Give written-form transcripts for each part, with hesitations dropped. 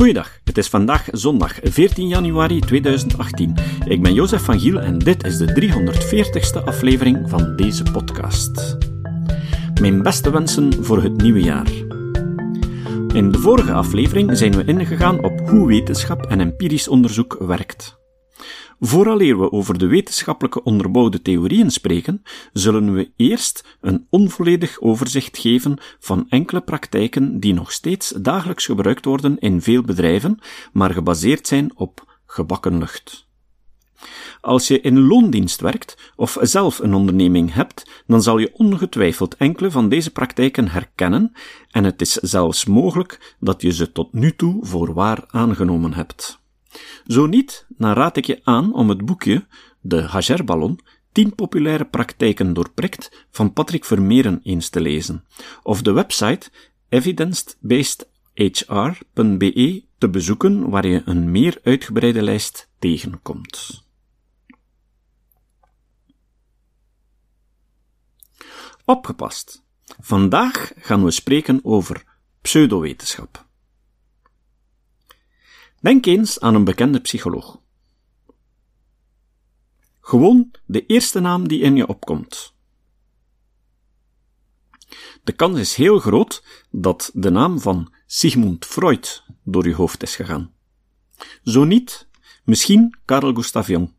Goeiedag, het is vandaag zondag 14 januari 2018. Ik ben Jozef van Giel en dit is de 340ste aflevering van deze podcast. Mijn beste wensen voor het nieuwe jaar. In de vorige aflevering zijn we ingegaan op hoe wetenschap en empirisch onderzoek werkt. Vooraleer we over de wetenschappelijke onderbouwde theorieën spreken, zullen we eerst een onvolledig overzicht geven van enkele praktijken die nog steeds dagelijks gebruikt worden in veel bedrijven, maar gebaseerd zijn op gebakken lucht. Als je in loondienst werkt of zelf een onderneming hebt, dan zal je ongetwijfeld enkele van deze praktijken herkennen en het is zelfs mogelijk dat je ze tot nu toe voor waar aangenomen hebt. Zo niet, dan raad ik je aan om het boekje De Hagerballon, 10 populaire praktijken doorprikt, van Patrick Vermeeren eens te lezen, of de website evidence-based-hr.be te bezoeken waar je een meer uitgebreide lijst tegenkomt. Opgepast! Vandaag gaan we spreken over pseudowetenschap. Denk eens aan een bekende psycholoog. Gewoon de eerste naam die in je opkomt. De kans is heel groot dat de naam van Sigmund Freud door je hoofd is gegaan. Zo niet, misschien Carl Gustav Jung.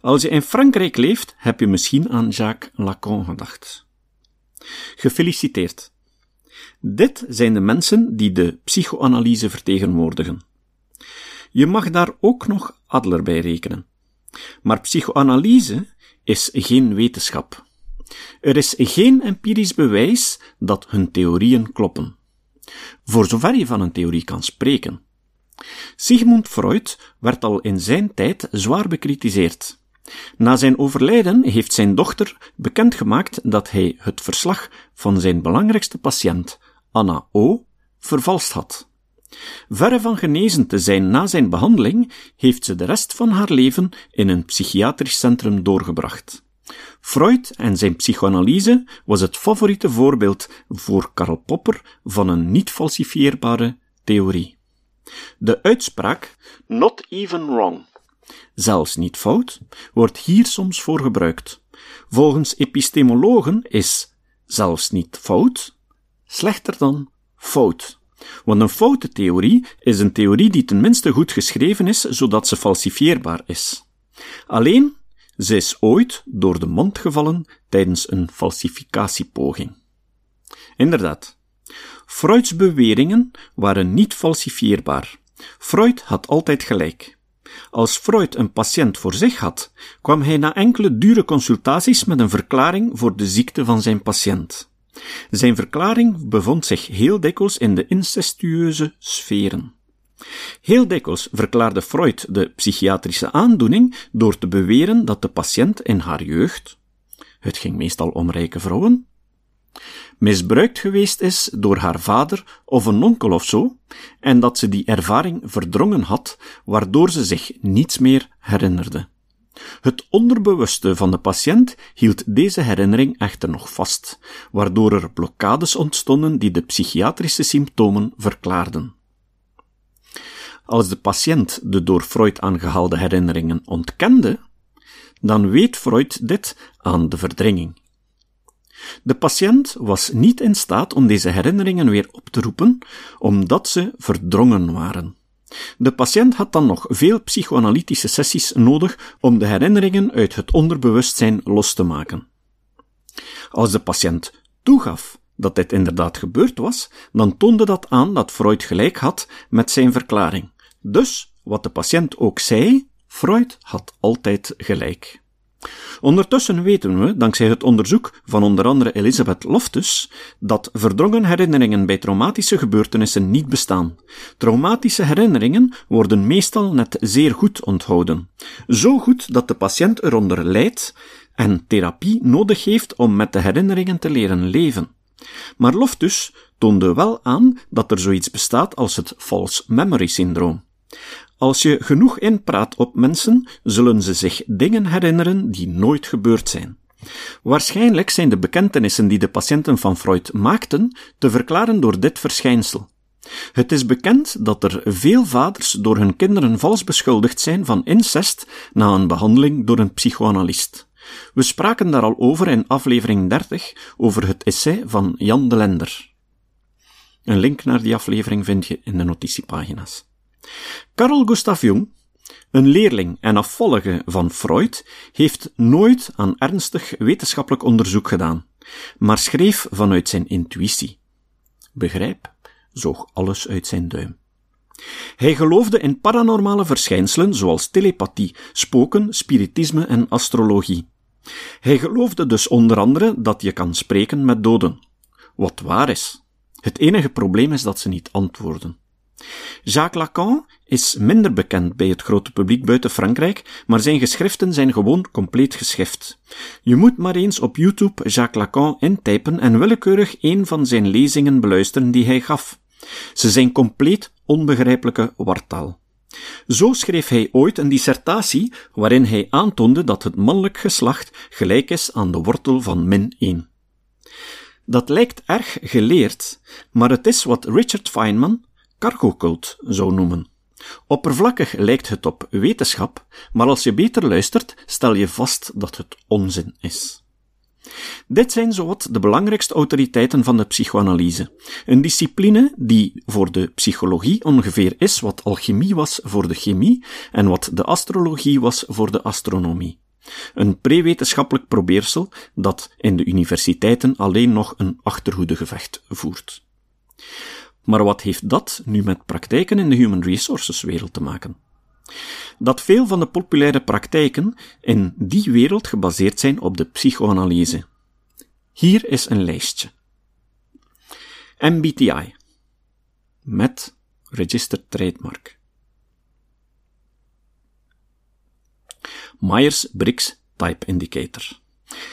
Als je in Frankrijk leeft, heb je misschien aan Jacques Lacan gedacht. Gefeliciteerd. Dit zijn de mensen die de psychoanalyse vertegenwoordigen. Je mag daar ook nog Adler bij rekenen. Maar psychoanalyse is geen wetenschap. Er is geen empirisch bewijs dat hun theorieën kloppen. Voor zover je van een theorie kan spreken. Sigmund Freud werd al in zijn tijd zwaar bekritiseerd. Na zijn overlijden heeft zijn dochter bekendgemaakt dat hij het verslag van zijn belangrijkste patiënt, Anna O., vervalst had. Verre van genezen te zijn na zijn behandeling, heeft ze de rest van haar leven in een psychiatrisch centrum doorgebracht. Freud en zijn psychoanalyse was het favoriete voorbeeld voor Karl Popper van een niet falsifieerbare theorie. De uitspraak "not even wrong", zelfs niet fout, wordt hier soms voor gebruikt. Volgens epistemologen is zelfs niet fout slechter dan fout. Want een foute theorie is een theorie die tenminste goed geschreven is, zodat ze falsifieerbaar is. Alleen, ze is ooit door de mand gevallen tijdens een falsificatiepoging. Inderdaad, Freuds beweringen waren niet falsifieerbaar. Freud had altijd gelijk. Als Freud een patiënt voor zich had, kwam hij na enkele dure consultaties met een verklaring voor de ziekte van zijn patiënt. Zijn verklaring bevond zich heel dikwijls in de incestueuze sferen. Heel dikwijls verklaarde Freud de psychiatrische aandoening door te beweren dat de patiënt in haar jeugd, het ging meestal om rijke vrouwen, misbruikt geweest is door haar vader of een onkel of zo, en dat ze die ervaring verdrongen had, waardoor ze zich niets meer herinnerde. Het onderbewuste van de patiënt hield deze herinnering echter nog vast, waardoor er blokkades ontstonden die de psychiatrische symptomen verklaarden. Als de patiënt de door Freud aangehaalde herinneringen ontkende, dan weet Freud dit aan de verdringing. De patiënt was niet in staat om deze herinneringen weer op te roepen, omdat ze verdrongen waren. De patiënt had dan nog veel psychoanalytische sessies nodig om de herinneringen uit het onderbewustzijn los te maken. Als de patiënt toegaf dat dit inderdaad gebeurd was, dan toonde dat aan dat Freud gelijk had met zijn verklaring. Dus, wat de patiënt ook zei, Freud had altijd gelijk. Ondertussen weten we, dankzij het onderzoek van onder andere Elisabeth Loftus, dat verdrongen herinneringen bij traumatische gebeurtenissen niet bestaan. Traumatische herinneringen worden meestal net zeer goed onthouden. Zo goed dat de patiënt eronder lijdt en therapie nodig heeft om met de herinneringen te leren leven. Maar Loftus toonde wel aan dat er zoiets bestaat als het false memory syndroom. Als je genoeg inpraat op mensen, zullen ze zich dingen herinneren die nooit gebeurd zijn. Waarschijnlijk zijn de bekentenissen die de patiënten van Freud maakten te verklaren door dit verschijnsel. Het is bekend dat er veel vaders door hun kinderen vals beschuldigd zijn van incest na een behandeling door een psychoanalist. We spraken daar al over in aflevering 30 over het essay van Jan de Lender. Een link naar die aflevering vind je in de notitiepagina's. Carl Gustav Jung, een leerling en afvolger van Freud, heeft nooit aan ernstig wetenschappelijk onderzoek gedaan, maar schreef vanuit zijn intuïtie. Begrijp, zoog alles uit zijn duim. Hij geloofde in paranormale verschijnselen zoals telepathie, spoken, spiritisme en astrologie. Hij geloofde dus onder andere dat je kan spreken met doden, wat waar is. Het enige probleem is dat ze niet antwoorden. Jacques Lacan is minder bekend bij het grote publiek buiten Frankrijk, maar zijn geschriften zijn gewoon compleet geschift. Je moet maar eens op YouTube Jacques Lacan intypen en willekeurig één van zijn lezingen beluisteren die hij gaf. Ze zijn compleet onbegrijpelijke wartaal. Zo schreef hij ooit een dissertatie waarin hij aantoonde dat het mannelijk geslacht gelijk is aan de wortel van min 1. Dat lijkt erg geleerd, maar het is wat Richard Feynman cargocult zou noemen. Oppervlakkig lijkt het op wetenschap, maar als je beter luistert, stel je vast dat het onzin is. Dit zijn zowat de belangrijkste autoriteiten van de psychoanalyse, een discipline die voor de psychologie ongeveer is wat alchemie was voor de chemie en wat de astrologie was voor de astronomie. Een prewetenschappelijk probeersel dat in de universiteiten alleen nog een achterhoedegevecht voert. Maar wat heeft dat nu met praktijken in de human resources wereld te maken? Dat veel van de populaire praktijken in die wereld gebaseerd zijn op de psychoanalyse. Hier is een lijstje. MBTI met Registered Trademark. Myers-Briggs Type Indicator.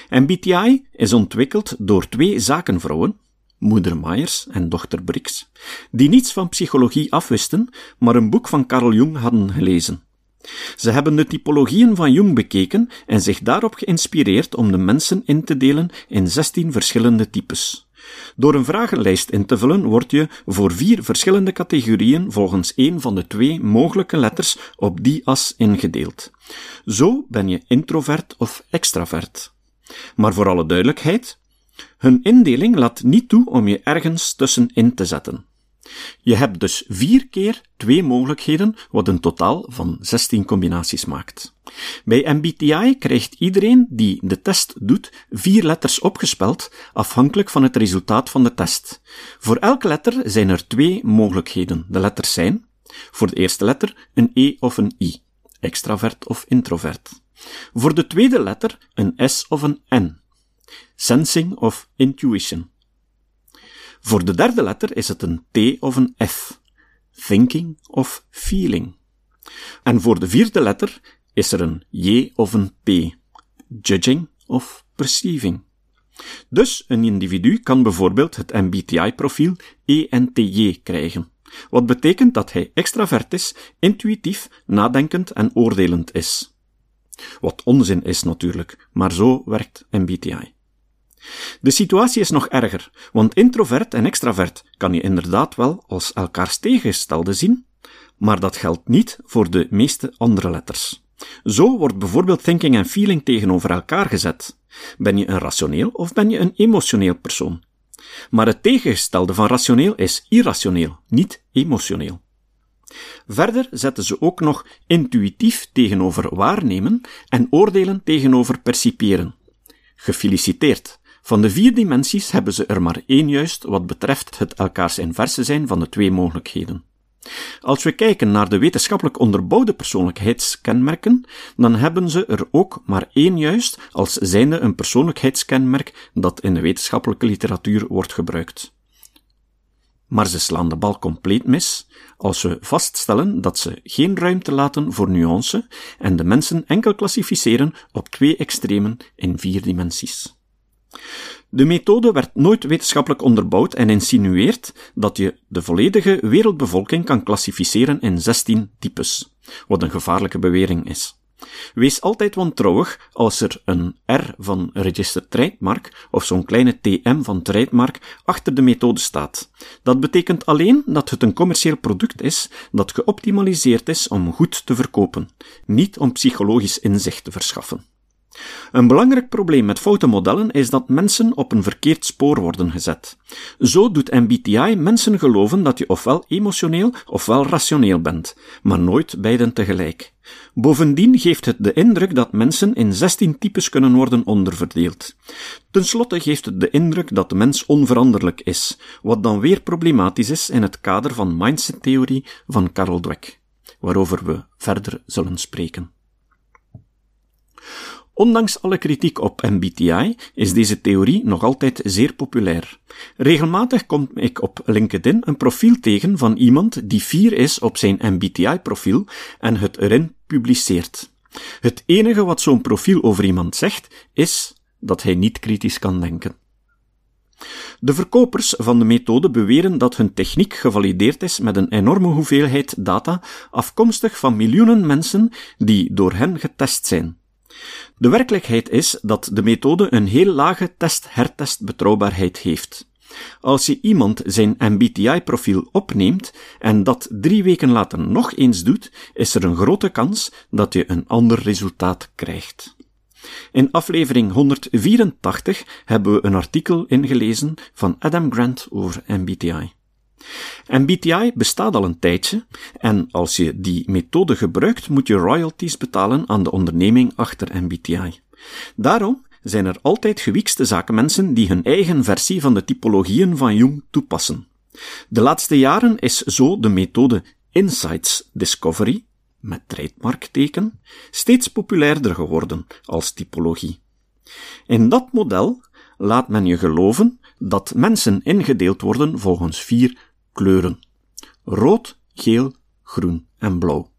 MBTI is ontwikkeld door twee zakenvrouwen, moeder Myers en dochter Briggs, die niets van psychologie afwisten, maar een boek van Carl Jung hadden gelezen. Ze hebben de typologieën van Jung bekeken en zich daarop geïnspireerd om de mensen in te delen in 16 verschillende types. Door een vragenlijst in te vullen word je voor 4 verschillende categorieën volgens één van de 2 mogelijke letters op die as ingedeeld. Zo ben je introvert of extravert. Maar voor alle duidelijkheid, hun indeling laat niet toe om je ergens tussenin te zetten. Je hebt dus 4 keer 2 mogelijkheden, wat een totaal van 16 combinaties maakt. Bij MBTI krijgt iedereen die de test doet 4 letters opgespeld, afhankelijk van het resultaat van de test. Voor elke letter zijn er 2 mogelijkheden. De letters zijn, voor de eerste letter, een E of een I, extravert of introvert. Voor de tweede letter, een S of een N, sensing of intuition. Voor de derde letter is het een T of een F, thinking of feeling. En voor de vierde letter is er een J of een P, judging of perceiving. Dus een individu kan bijvoorbeeld het MBTI-profiel ENTJ krijgen, wat betekent dat hij extravert is, intuïtief, nadenkend en oordelend is. Wat onzin is natuurlijk, maar zo werkt MBTI. De situatie is nog erger, want introvert en extravert kan je inderdaad wel als elkaars tegengestelde zien, maar dat geldt niet voor de meeste andere letters. Zo wordt bijvoorbeeld thinking en feeling tegenover elkaar gezet. Ben je een rationeel of ben je een emotioneel persoon? Maar het tegengestelde van rationeel is irrationeel, niet emotioneel. Verder zetten ze ook nog intuïtief tegenover waarnemen en oordelen tegenover percipiëren. Gefeliciteerd! Van de 4 dimensies hebben ze er maar 1 juist wat betreft het elkaars inverse zijn van de 2 mogelijkheden. Als we kijken naar de wetenschappelijk onderbouwde persoonlijkheidskenmerken, dan hebben ze er ook maar 1 juist als zijnde een persoonlijkheidskenmerk dat in de wetenschappelijke literatuur wordt gebruikt. Maar ze slaan de bal compleet mis als we vaststellen dat ze geen ruimte laten voor nuance en de mensen enkel klassificeren op 2 extremen in 4 dimensies. De methode werd nooit wetenschappelijk onderbouwd en insinueert dat je de volledige wereldbevolking kan klassificeren in 16 types, wat een gevaarlijke bewering is. Wees altijd wantrouwig als er een R van Registered Trademark of zo'n kleine TM van Trademark achter de methode staat. Dat betekent alleen dat het een commercieel product is dat geoptimaliseerd is om goed te verkopen, niet om psychologisch inzicht te verschaffen. Een belangrijk probleem met foute modellen is dat mensen op een verkeerd spoor worden gezet. Zo doet MBTI mensen geloven dat je ofwel emotioneel ofwel rationeel bent, maar nooit beiden tegelijk. Bovendien geeft het de indruk dat mensen in 16 types kunnen worden onderverdeeld. Ten slotte geeft het de indruk dat de mens onveranderlijk is, wat dan weer problematisch is in het kader van mindsettheorie van Karol Dweck, waarover we verder zullen spreken. Ondanks alle kritiek op MBTI is deze theorie nog altijd zeer populair. Regelmatig kom ik op LinkedIn een profiel tegen van iemand die fier is op zijn MBTI-profiel en het erin publiceert. Het enige wat zo'n profiel over iemand zegt, is dat hij niet kritisch kan denken. De verkopers van de methode beweren dat hun techniek gevalideerd is met een enorme hoeveelheid data afkomstig van miljoenen mensen die door hen getest zijn. De werkelijkheid is dat de methode een heel lage test-hertest betrouwbaarheid heeft. Als je iemand zijn MBTI-profiel opneemt en dat 3 weken later nog eens doet, is er een grote kans dat je een ander resultaat krijgt. In aflevering 184 hebben we een artikel ingelezen van Adam Grant over MBTI. MBTI bestaat al een tijdje en als je die methode gebruikt moet je royalties betalen aan de onderneming achter MBTI. Daarom zijn er altijd gewiekste zakenmensen die hun eigen versie van de typologieën van Jung toepassen. De laatste jaren is zo de methode Insights Discovery, met trademarkteken, steeds populairder geworden als typologie. In dat model laat men je geloven dat mensen ingedeeld worden volgens 4 kleuren. Rood, geel, groen en blauw.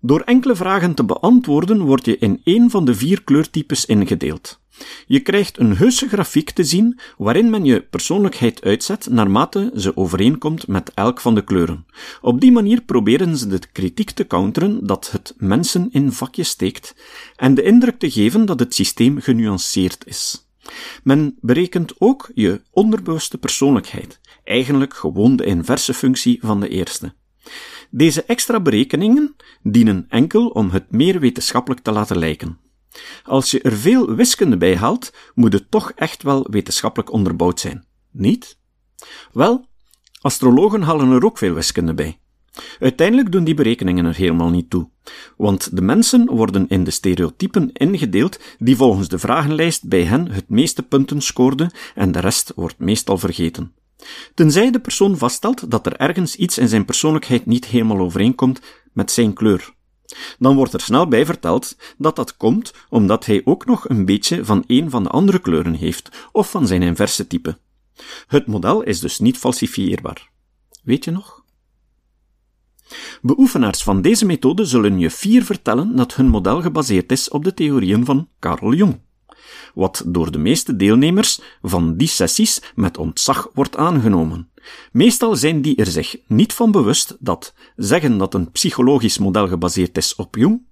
Door enkele vragen te beantwoorden word je in één van de 4 kleurtypes ingedeeld. Je krijgt een heuse grafiek te zien waarin men je persoonlijkheid uitzet naarmate ze overeenkomt met elk van de kleuren. Op die manier proberen ze de kritiek te counteren dat het mensen in vakjes steekt en de indruk te geven dat het systeem genuanceerd is. Men berekent ook je onderbewuste persoonlijkheid, eigenlijk gewoon de inverse functie van de eerste. Deze extra berekeningen dienen enkel om het meer wetenschappelijk te laten lijken. Als je er veel wiskunde bij haalt, moet het toch echt wel wetenschappelijk onderbouwd zijn, niet? Wel, astrologen halen er ook veel wiskunde bij. Uiteindelijk doen die berekeningen er helemaal niet toe, want de mensen worden in de stereotypen ingedeeld die volgens de vragenlijst bij hen het meeste punten scoorden en de rest wordt meestal vergeten. Tenzij de persoon vaststelt dat er ergens iets in zijn persoonlijkheid niet helemaal overeenkomt met zijn kleur. Dan wordt er snel bij verteld dat dat komt omdat hij ook nog een beetje van een van de andere kleuren heeft of van zijn inverse type. Het model is dus niet falsifieerbaar. Weet je nog? Beoefenaars van deze methode zullen je fier vertellen dat hun model gebaseerd is op de theorieën van Carl Jung, wat door de meeste deelnemers van die sessies met ontzag wordt aangenomen. Meestal zijn die er zich niet van bewust dat zeggen dat een psychologisch model gebaseerd is op Jung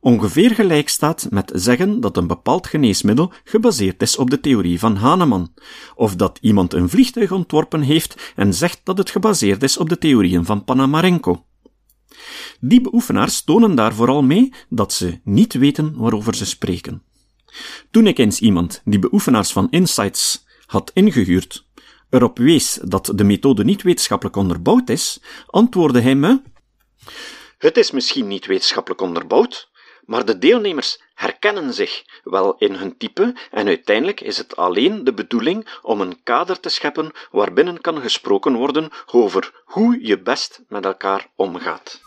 ongeveer gelijk staat met zeggen dat een bepaald geneesmiddel gebaseerd is op de theorie van Hahnemann, of dat iemand een vliegtuig ontworpen heeft en zegt dat het gebaseerd is op de theorieën van Panamarenko. Die beoefenaars tonen daar vooral mee dat ze niet weten waarover ze spreken. Toen ik eens iemand die beoefenaars van Insights had ingehuurd, erop wees dat de methode niet wetenschappelijk onderbouwd is, antwoordde hij me: het is misschien niet wetenschappelijk onderbouwd, maar de deelnemers herkennen zich wel in hun type en uiteindelijk is het alleen de bedoeling om een kader te scheppen waarbinnen kan gesproken worden over hoe je best met elkaar omgaat.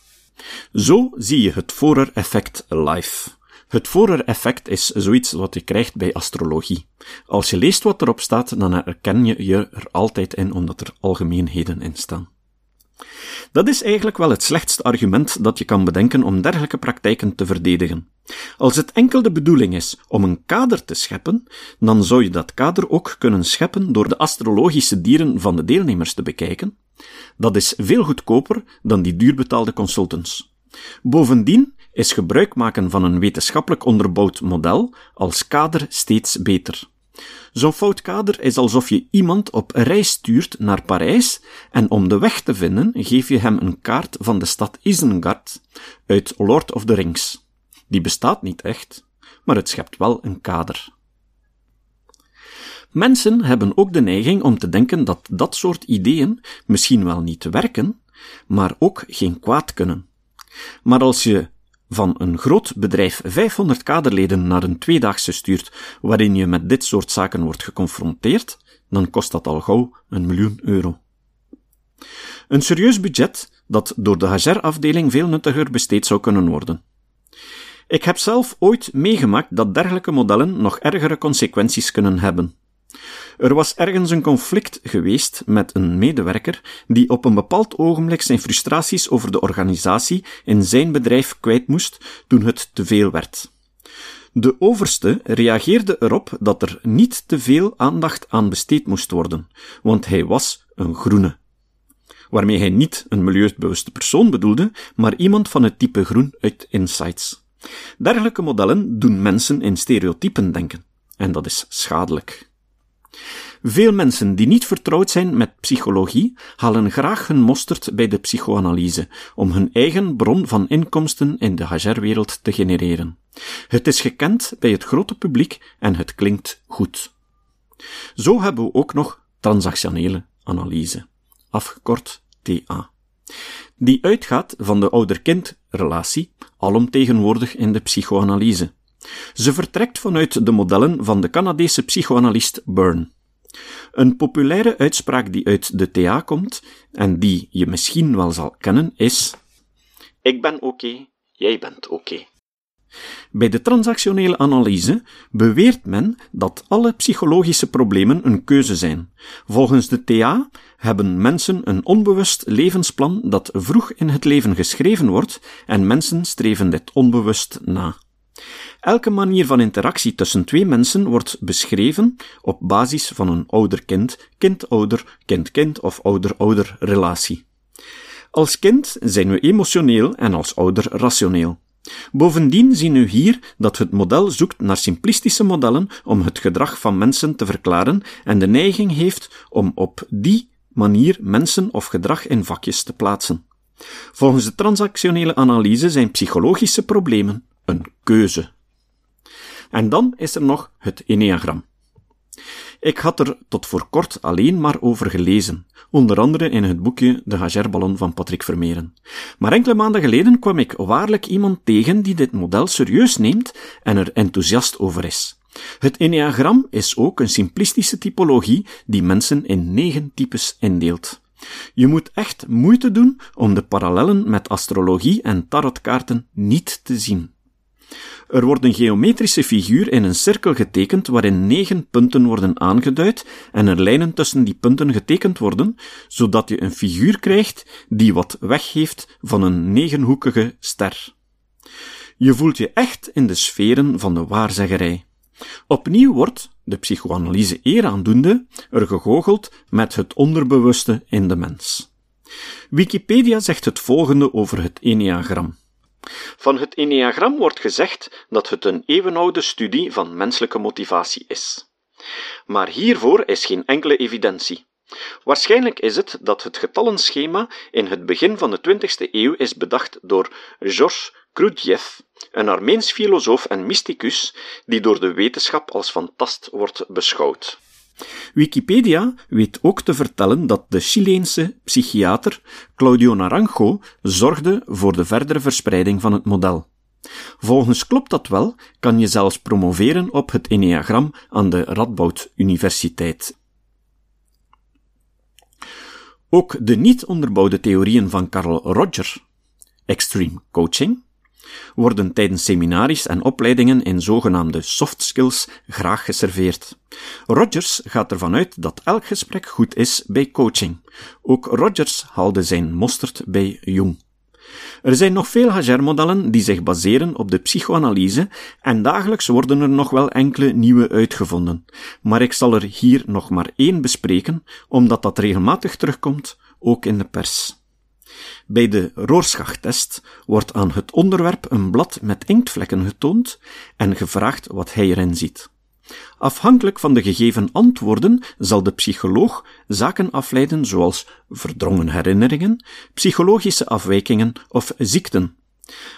Zo zie je het Forer-effect live. Het Forer-effect is zoiets wat je krijgt bij astrologie. Als je leest wat erop staat, dan herken je je er altijd in, omdat er algemeenheden in staan. Dat is eigenlijk wel het slechtste argument dat je kan bedenken om dergelijke praktijken te verdedigen. Als het enkel de bedoeling is om een kader te scheppen, dan zou je dat kader ook kunnen scheppen door de astrologische dieren van de deelnemers te bekijken. Dat is veel goedkoper dan die duurbetaalde consultants. Bovendien is gebruik maken van een wetenschappelijk onderbouwd model als kader steeds beter. Zo'n fout kader is alsof je iemand op reis stuurt naar Parijs en om de weg te vinden geef je hem een kaart van de stad Isengard uit Lord of the Rings. Die bestaat niet echt, maar het schept wel een kader. Mensen hebben ook de neiging om te denken dat dat soort ideeën misschien wel niet werken, maar ook geen kwaad kunnen. Maar als je van een groot bedrijf 500 kaderleden naar een tweedaagse stuurt waarin je met dit soort zaken wordt geconfronteerd, dan kost dat al gauw €1 miljoen. Een serieus budget dat door de HR-afdeling veel nuttiger besteed zou kunnen worden. Ik heb zelf ooit meegemaakt dat dergelijke modellen nog ergere consequenties kunnen hebben. Er was ergens een conflict geweest met een medewerker die op een bepaald ogenblik zijn frustraties over de organisatie in zijn bedrijf kwijt moest toen het te veel werd. De overste reageerde erop dat er niet te veel aandacht aan besteed moest worden, want hij was een groene. Waarmee hij niet een milieubewuste persoon bedoelde, maar iemand van het type groen uit Insights. Dergelijke modellen doen mensen in stereotypen denken, en dat is schadelijk. Veel mensen die niet vertrouwd zijn met psychologie halen graag hun mosterd bij de psychoanalyse om hun eigen bron van inkomsten in de HR-wereld te genereren. Het is gekend bij het grote publiek en het klinkt goed. Zo hebben we ook nog transactionele analyse, afgekort TA, die uitgaat van de ouder-kindrelatie, alomtegenwoordig in de psychoanalyse. Ze vertrekt vanuit de modellen van de Canadese psychoanalist Burn. Een populaire uitspraak die uit de TA komt, en die je misschien wel zal kennen, is: ik ben oké, jij bent oké. Bij de transactionele analyse beweert men dat alle psychologische problemen een keuze zijn. Volgens de TA hebben mensen een onbewust levensplan dat vroeg in het leven geschreven wordt, en mensen streven dit onbewust na. Elke manier van interactie tussen twee mensen wordt beschreven op basis van een ouder-kind, kind-ouder, kind-kind of ouder-ouder relatie. Als kind zijn we emotioneel en als ouder rationeel. Bovendien zien we hier dat het model zoekt naar simplistische modellen om het gedrag van mensen te verklaren en de neiging heeft om op die manier mensen of gedrag in vakjes te plaatsen. Volgens de transactionele analyse zijn psychologische problemen een keuze. En dan is er nog het Enneagram. Ik had er tot voor kort alleen maar over gelezen, onder andere in het boekje De HR-ballon van Patrick Vermeeren. Maar enkele maanden geleden kwam ik waarlijk iemand tegen die dit model serieus neemt en er enthousiast over is. Het Enneagram is ook een simplistische typologie die mensen in 9 types indeelt. Je moet echt moeite doen om de parallellen met astrologie en tarotkaarten niet te zien. Er wordt een geometrische figuur in een cirkel getekend waarin 9 punten worden aangeduid en er lijnen tussen die punten getekend worden, zodat je een figuur krijgt die wat weggeeft van een 9-hoekige ster. Je voelt je echt in de sferen van de waarzeggerij. Opnieuw wordt, de psychoanalyse eer aandoende, er gegoocheld met het onderbewuste in de mens. Wikipedia zegt het volgende over het Enneagram. Van het Enneagram wordt gezegd dat het een eeuwenoude studie van menselijke motivatie is. Maar hiervoor is geen enkele evidentie. Waarschijnlijk is het dat het getallenschema in het begin van de 20e eeuw is bedacht door Georges Gurdjieff, een Armeens filosoof en mysticus die door de wetenschap als fantast wordt beschouwd. Wikipedia weet ook te vertellen dat de Chileense psychiater Claudio Naranjo zorgde voor de verdere verspreiding van het model. Volgens klopt dat wel, kan je zelfs promoveren op het Enneagram aan de Radboud Universiteit. Ook de niet onderbouwde theorieën van Carl Rogers, extreme coaching, worden tijdens seminaries en opleidingen in zogenaamde soft skills graag geserveerd. Rogers gaat ervan uit dat elk gesprek goed is bij coaching. Ook Rogers haalde zijn mosterd bij Jung. Er zijn nog veel HR-modellen die zich baseren op de psychoanalyse en dagelijks worden er nog wel enkele nieuwe uitgevonden. Maar ik zal er hier nog maar 1 bespreken, omdat dat regelmatig terugkomt, ook in de pers. Bij de Rorschachtest wordt aan het onderwerp een blad met inktvlekken getoond en gevraagd wat hij erin ziet. Afhankelijk van de gegeven antwoorden zal de psycholoog zaken afleiden zoals verdrongen herinneringen, psychologische afwijkingen of ziekten.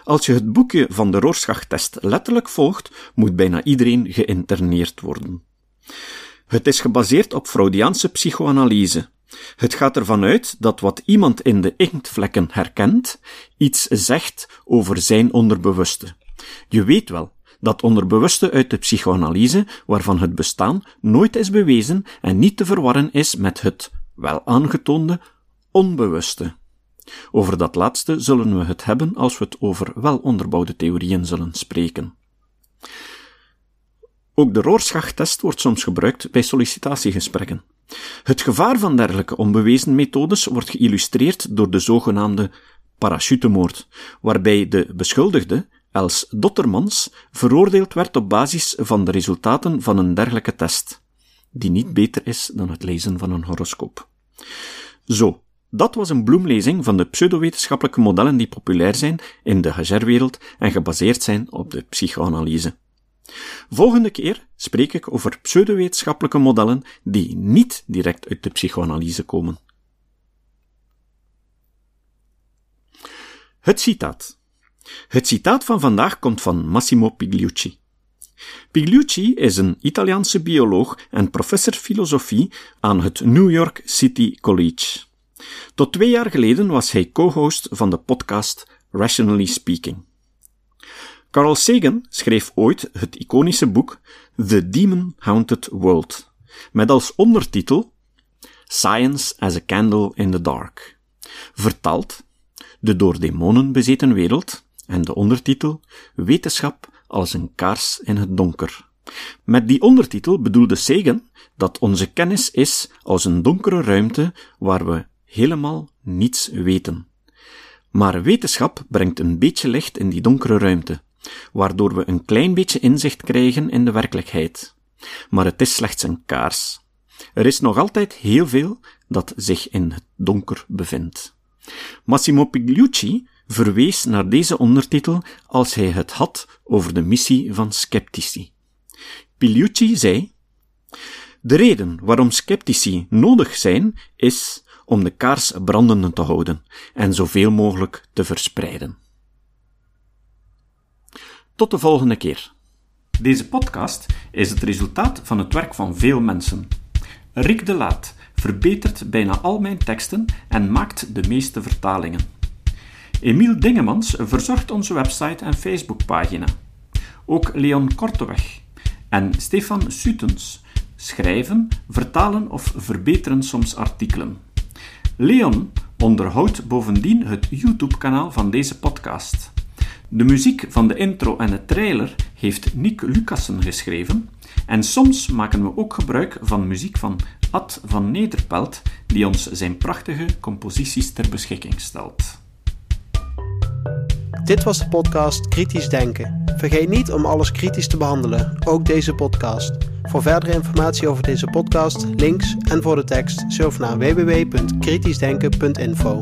Als je het boekje van de Rorschachtest letterlijk volgt, moet bijna iedereen geïnterneerd worden. Het is gebaseerd op Freudiaanse psychoanalyse. Het gaat ervan uit dat wat iemand in de inktvlekken herkent, iets zegt over zijn onderbewuste. Je weet wel, dat onderbewuste uit de psychoanalyse, waarvan het bestaan nooit is bewezen en niet te verwarren is met het, wel aangetoonde, onbewuste. Over dat laatste zullen we het hebben als we het over wel onderbouwde theorieën zullen spreken. Ook de Rorschachtest wordt soms gebruikt bij sollicitatiegesprekken. Het gevaar van dergelijke onbewezen methodes wordt geïllustreerd door de zogenaamde parachutemoord, waarbij de beschuldigde, Els Dottermans, veroordeeld werd op basis van de resultaten van een dergelijke test, die niet beter is dan het lezen van een horoscoop. Zo, dat was een bloemlezing van de pseudowetenschappelijke modellen die populair zijn in de HR-wereld en gebaseerd zijn op de psychoanalyse. Volgende keer spreek ik over pseudowetenschappelijke modellen die niet direct uit de psychoanalyse komen. Het citaat van vandaag komt van Massimo Pigliucci. Pigliucci is een Italiaanse bioloog en professor filosofie aan het New York City College. Tot 2 jaar geleden was hij co-host van de podcast Rationally Speaking. Carl Sagan schreef ooit het iconische boek The Demon-Haunted World, met als ondertitel Science as a Candle in the Dark, vertaald De door demonen bezeten wereld, en de ondertitel Wetenschap als een kaars in het donker. Met die ondertitel bedoelde Sagan dat onze kennis is als een donkere ruimte waar we helemaal niets weten. Maar wetenschap brengt een beetje licht in die donkere ruimte, waardoor we een klein beetje inzicht krijgen in de werkelijkheid. Maar het is slechts een kaars. Er is nog altijd heel veel dat zich in het donker bevindt. Massimo Pigliucci verwees naar deze ondertitel als hij het had over de missie van sceptici. Pigliucci zei: de reden waarom sceptici nodig zijn, is om de kaars brandende te houden en zoveel mogelijk te verspreiden. Tot de volgende keer. Deze podcast is het resultaat van het werk van veel mensen. Rik de Laat verbetert bijna al mijn teksten en maakt de meeste vertalingen. Emiel Dingemans verzorgt onze website en Facebookpagina. Ook Leon Korteweg en Stefan Sutens schrijven, vertalen of verbeteren soms artikelen. Leon onderhoudt bovendien het YouTube-kanaal van deze podcast. De muziek van de intro en de trailer heeft Nick Lucassen geschreven en soms maken we ook gebruik van muziek van Ad van Nederpelt, die ons zijn prachtige composities ter beschikking stelt. Dit was de podcast Kritisch Denken. Vergeet niet om alles kritisch te behandelen, ook deze podcast. Voor verdere informatie over deze podcast, links en voor de tekst, surf naar www.kritischdenken.info.